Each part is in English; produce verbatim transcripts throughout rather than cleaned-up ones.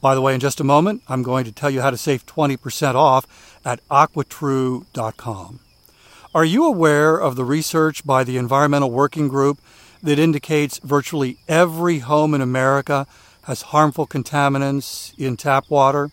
By the way, in just a moment, I'm going to tell you how to save twenty percent off at aqua true dot com. Are you aware of the research by the Environmental Working Group that indicates virtually every home in America has harmful contaminants in tap water?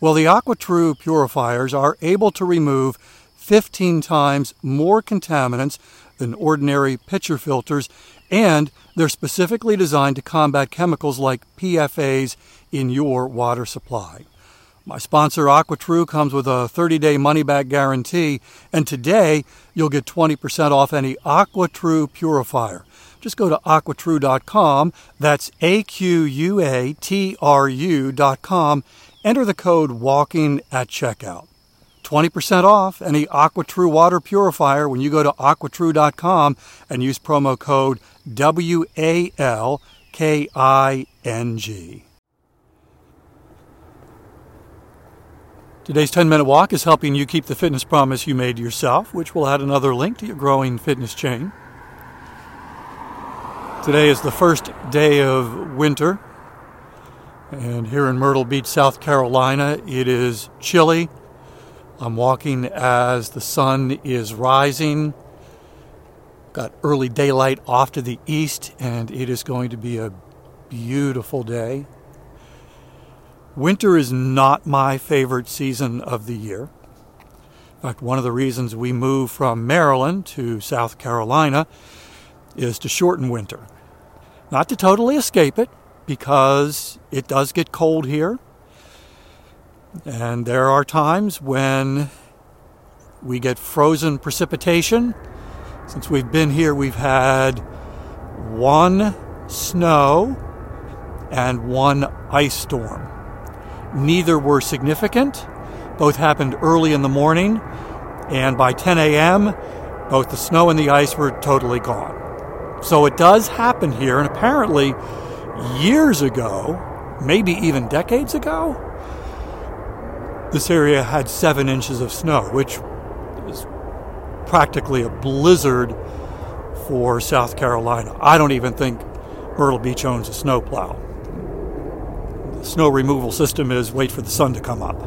Well, the AquaTrue purifiers are able to remove fifteen times more contaminants than ordinary pitcher filters, and they're specifically designed to combat chemicals like P F A S in your water supply. My sponsor, AquaTrue, comes with a thirty day money-back guarantee, and today you'll get twenty percent off any AquaTrue purifier. Just go to aqua true dot com, that's A Q U A T R U dot com, enter the code WALKING at checkout. twenty percent off any AquaTrue water purifier when you go to aqua true dot com and use promo code W A L K I N G. Today's ten minute walk is helping you keep the fitness promise you made to yourself, which will add another link to your growing fitness chain. Today is the first day of winter, and here in Myrtle Beach, South Carolina, it is chilly. I'm walking as the sun is rising. Got early daylight off to the east, and it is going to be a beautiful day. Winter is not my favorite season of the year. In fact, one of the reasons we moved from Maryland to South Carolina is to shorten winter. Not to totally escape it, because it does get cold here. And there are times when we get frozen precipitation. Since we've been here, we've had one snow and one ice storm. Neither were significant. Both happened early in the morning, and by ten a.m., both the snow and the ice were totally gone. So it does happen here, and apparently years ago, maybe even decades ago, this area had seven inches of snow, which is practically a blizzard for South Carolina. I don't even think Myrtle Beach owns a snowplow. The snow removal system is wait for the sun to come up,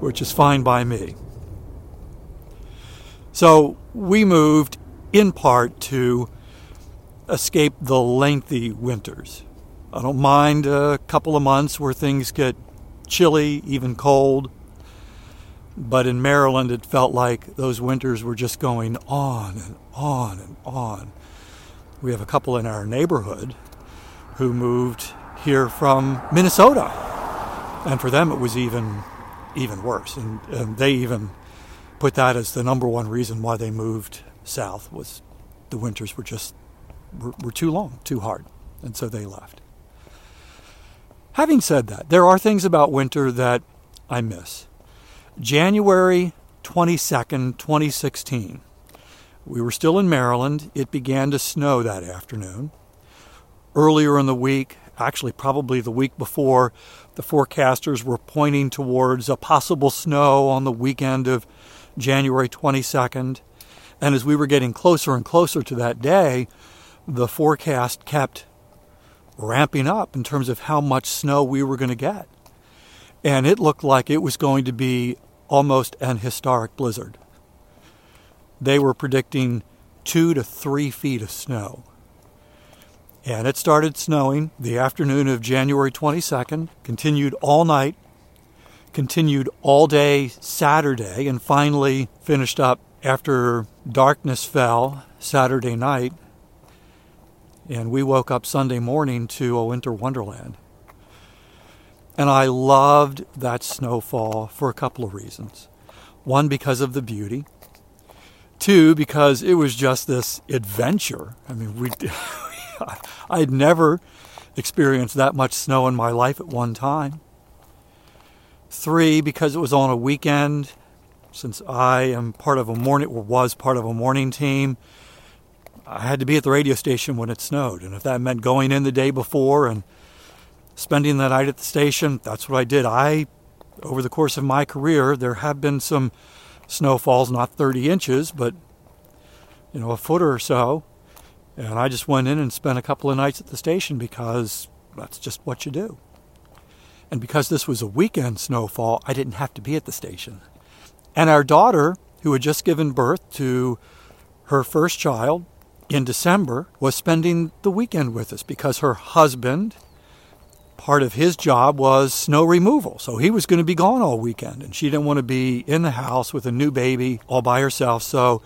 which is fine by me. So we moved in part to escape the lengthy winters. I don't mind a couple of months where things get chilly, even cold. But in Maryland, it felt like those winters were just going on and on and on. We have a couple in our neighborhood who moved here from Minnesota. And for them, it was even even worse. And, and they even put that as the number one reason why they moved south, was the winters were just were, were too long, too hard. And so they left. Having said that, there are things about winter that I miss. January twenty-second, twenty sixteen. We were still in Maryland. It began to snow that afternoon. Earlier in the week, actually probably the week before, the forecasters were pointing towards a possible snow on the weekend of January twenty-second. And as we were getting closer and closer to that day, the forecast kept ramping up in terms of how much snow we were going to get. And it looked like it was going to be almost an historic blizzard. They were predicting two to three feet of snow. And it started snowing the afternoon of January twenty-second, continued all night, continued all day Saturday, and finally finished up after darkness fell Saturday night. And we woke up Sunday morning to a winter wonderland. And I loved that snowfall for a couple of reasons. One, because of the beauty. Two, because it was just this adventure. I mean, we I'd never experienced that much snow in my life at one time. Three, because it was on a weekend. Since I am part of a morning, or was part of a morning team, I had to be at the radio station when it snowed. And if that meant going in the day before and spending the night at the station, that's what I did. I, over the course of my career, there have been some snowfalls, not thirty inches, but, you know, a foot or so. And I just went in and spent a couple of nights at the station because that's just what you do. And because this was a weekend snowfall, I didn't have to be at the station. And our daughter, who had just given birth to her first child in December, was spending the weekend with us because her husband, part of his job was snow removal. So he was going to be gone all weekend, and she didn't want to be in the house with a new baby all by herself. So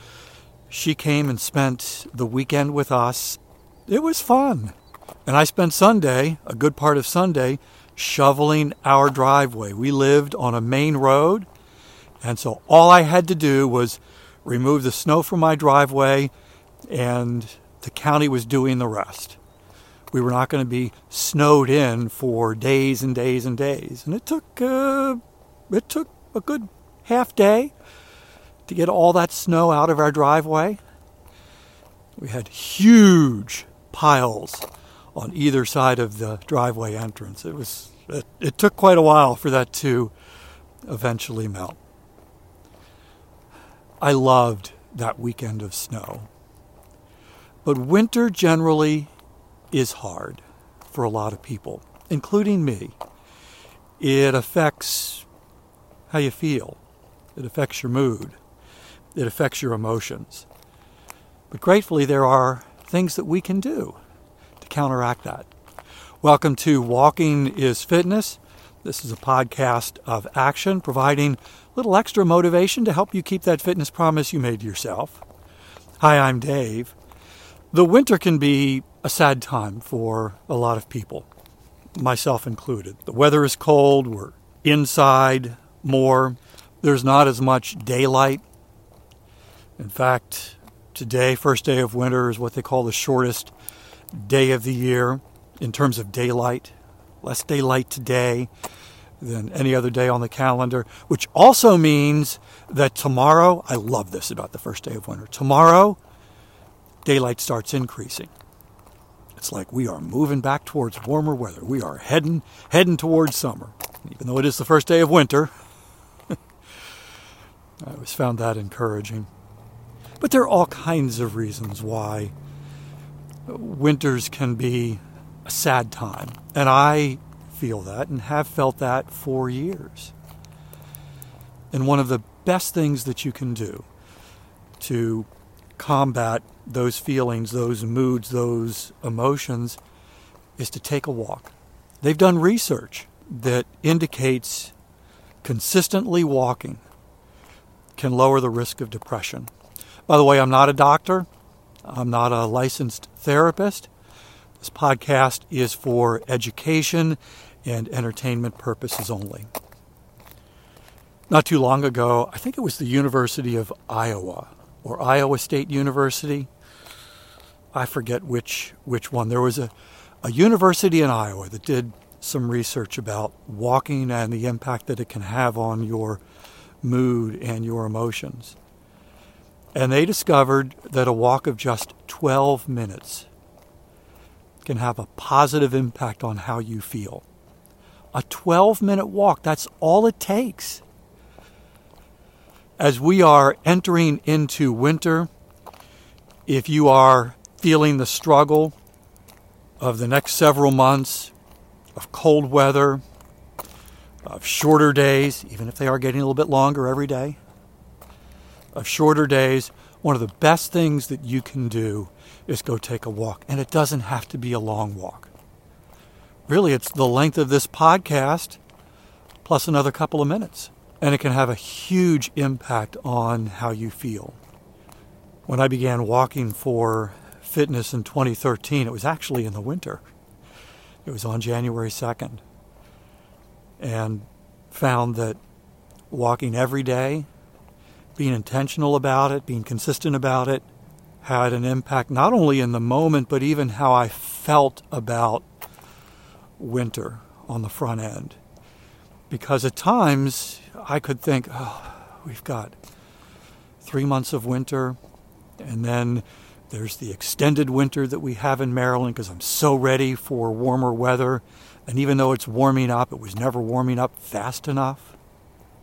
she came and spent the weekend with us. It was fun. And I spent Sunday, a good part of Sunday, shoveling our driveway. We lived on a main road, and so all I had to do was remove the snow from my driveway, and the county was doing the rest. We were not going to be snowed in for days and days and days. And it took uh, it took a good half day to get all that snow out of our driveway. We had huge piles on either side of the driveway entrance. It was it, it took quite a while for that to eventually melt. I loved that weekend of snow. But winter generally is hard for a lot of people, including me. It affects how you feel. It affects your mood. It affects your emotions. But gratefully, there are things that we can do to counteract that. Welcome to Walking is Fitness. This is a podcast of action, providing a little extra motivation to help you keep that fitness promise you made to yourself. Hi, I'm Dave. The winter can be a sad time for a lot of people, myself included. The weather is cold, we're inside more, there's not as much daylight. In fact, today, first day of winter, is what they call the shortest day of the year in terms of daylight. Less daylight today than any other day on the calendar, which also means that tomorrow, I love this about the first day of winter, tomorrow, daylight starts increasing. It's like we are moving back towards warmer weather. We are heading heading towards summer, even though it is the first day of winter. I always found that encouraging. But there are all kinds of reasons why winters can be a sad time. And I feel that and have felt that for years. And one of the best things that you can do to combat those feelings, those moods, those emotions, is to take a walk. They've done research that indicates consistently walking can lower the risk of depression. By the way, I'm not a doctor. I'm not a licensed therapist. This podcast is for education and entertainment purposes only. Not too long ago, I think it was the University of Iowa, or Iowa State University. I forget which which one. There was a, a university in Iowa that did some research about walking and the impact that it can have on your mood and your emotions. And they discovered that a walk of just twelve minutes can have a positive impact on how you feel. A twelve-minute walk, that's all it takes. As we are entering into winter, if you are feeling the struggle of the next several months, of cold weather, of shorter days, even if they are getting a little bit longer every day, of shorter days, one of the best things that you can do is go take a walk. And it doesn't have to be a long walk. Really, it's the length of this podcast plus another couple of minutes. And it can have a huge impact on how you feel. When I began walking for fitness in twenty thirteen, it was actually in the winter. It was on January second. And found that walking every day, being intentional about it, being consistent about it, had an impact not only in the moment, but even how I felt about winter on the front end. Because at times I could think, oh, we've got three months of winter, and then there's the extended winter that we have in Maryland because I'm so ready for warmer weather. And even though it's warming up, it was never warming up fast enough.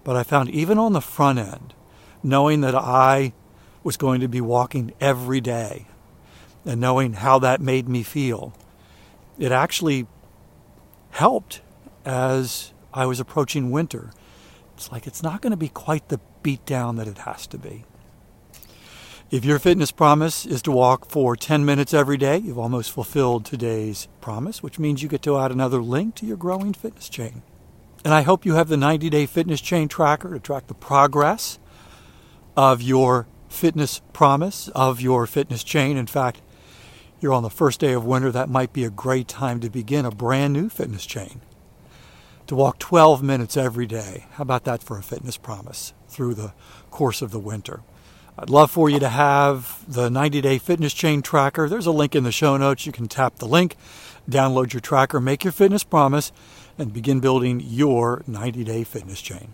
But I found even on the front end, knowing that I was going to be walking every day and knowing how that made me feel, it actually helped as I was approaching winter. It's like it's not going to be quite the beatdown that it has to be. If your fitness promise is to walk for ten minutes every day, you've almost fulfilled today's promise, which means you get to add another link to your growing fitness chain. And I hope you have the ninety-day fitness chain tracker to track the progress of your fitness promise, of your fitness chain. In fact, you're on the first day of winter. That might be a great time to begin a brand new fitness chain. To walk twelve minutes every day. How about that for a fitness promise through the course of the winter? I'd love for you to have the ninety-day fitness chain tracker. There's a link in the show notes. You can tap the link, download your tracker, make your fitness promise, and begin building your ninety-day fitness chain.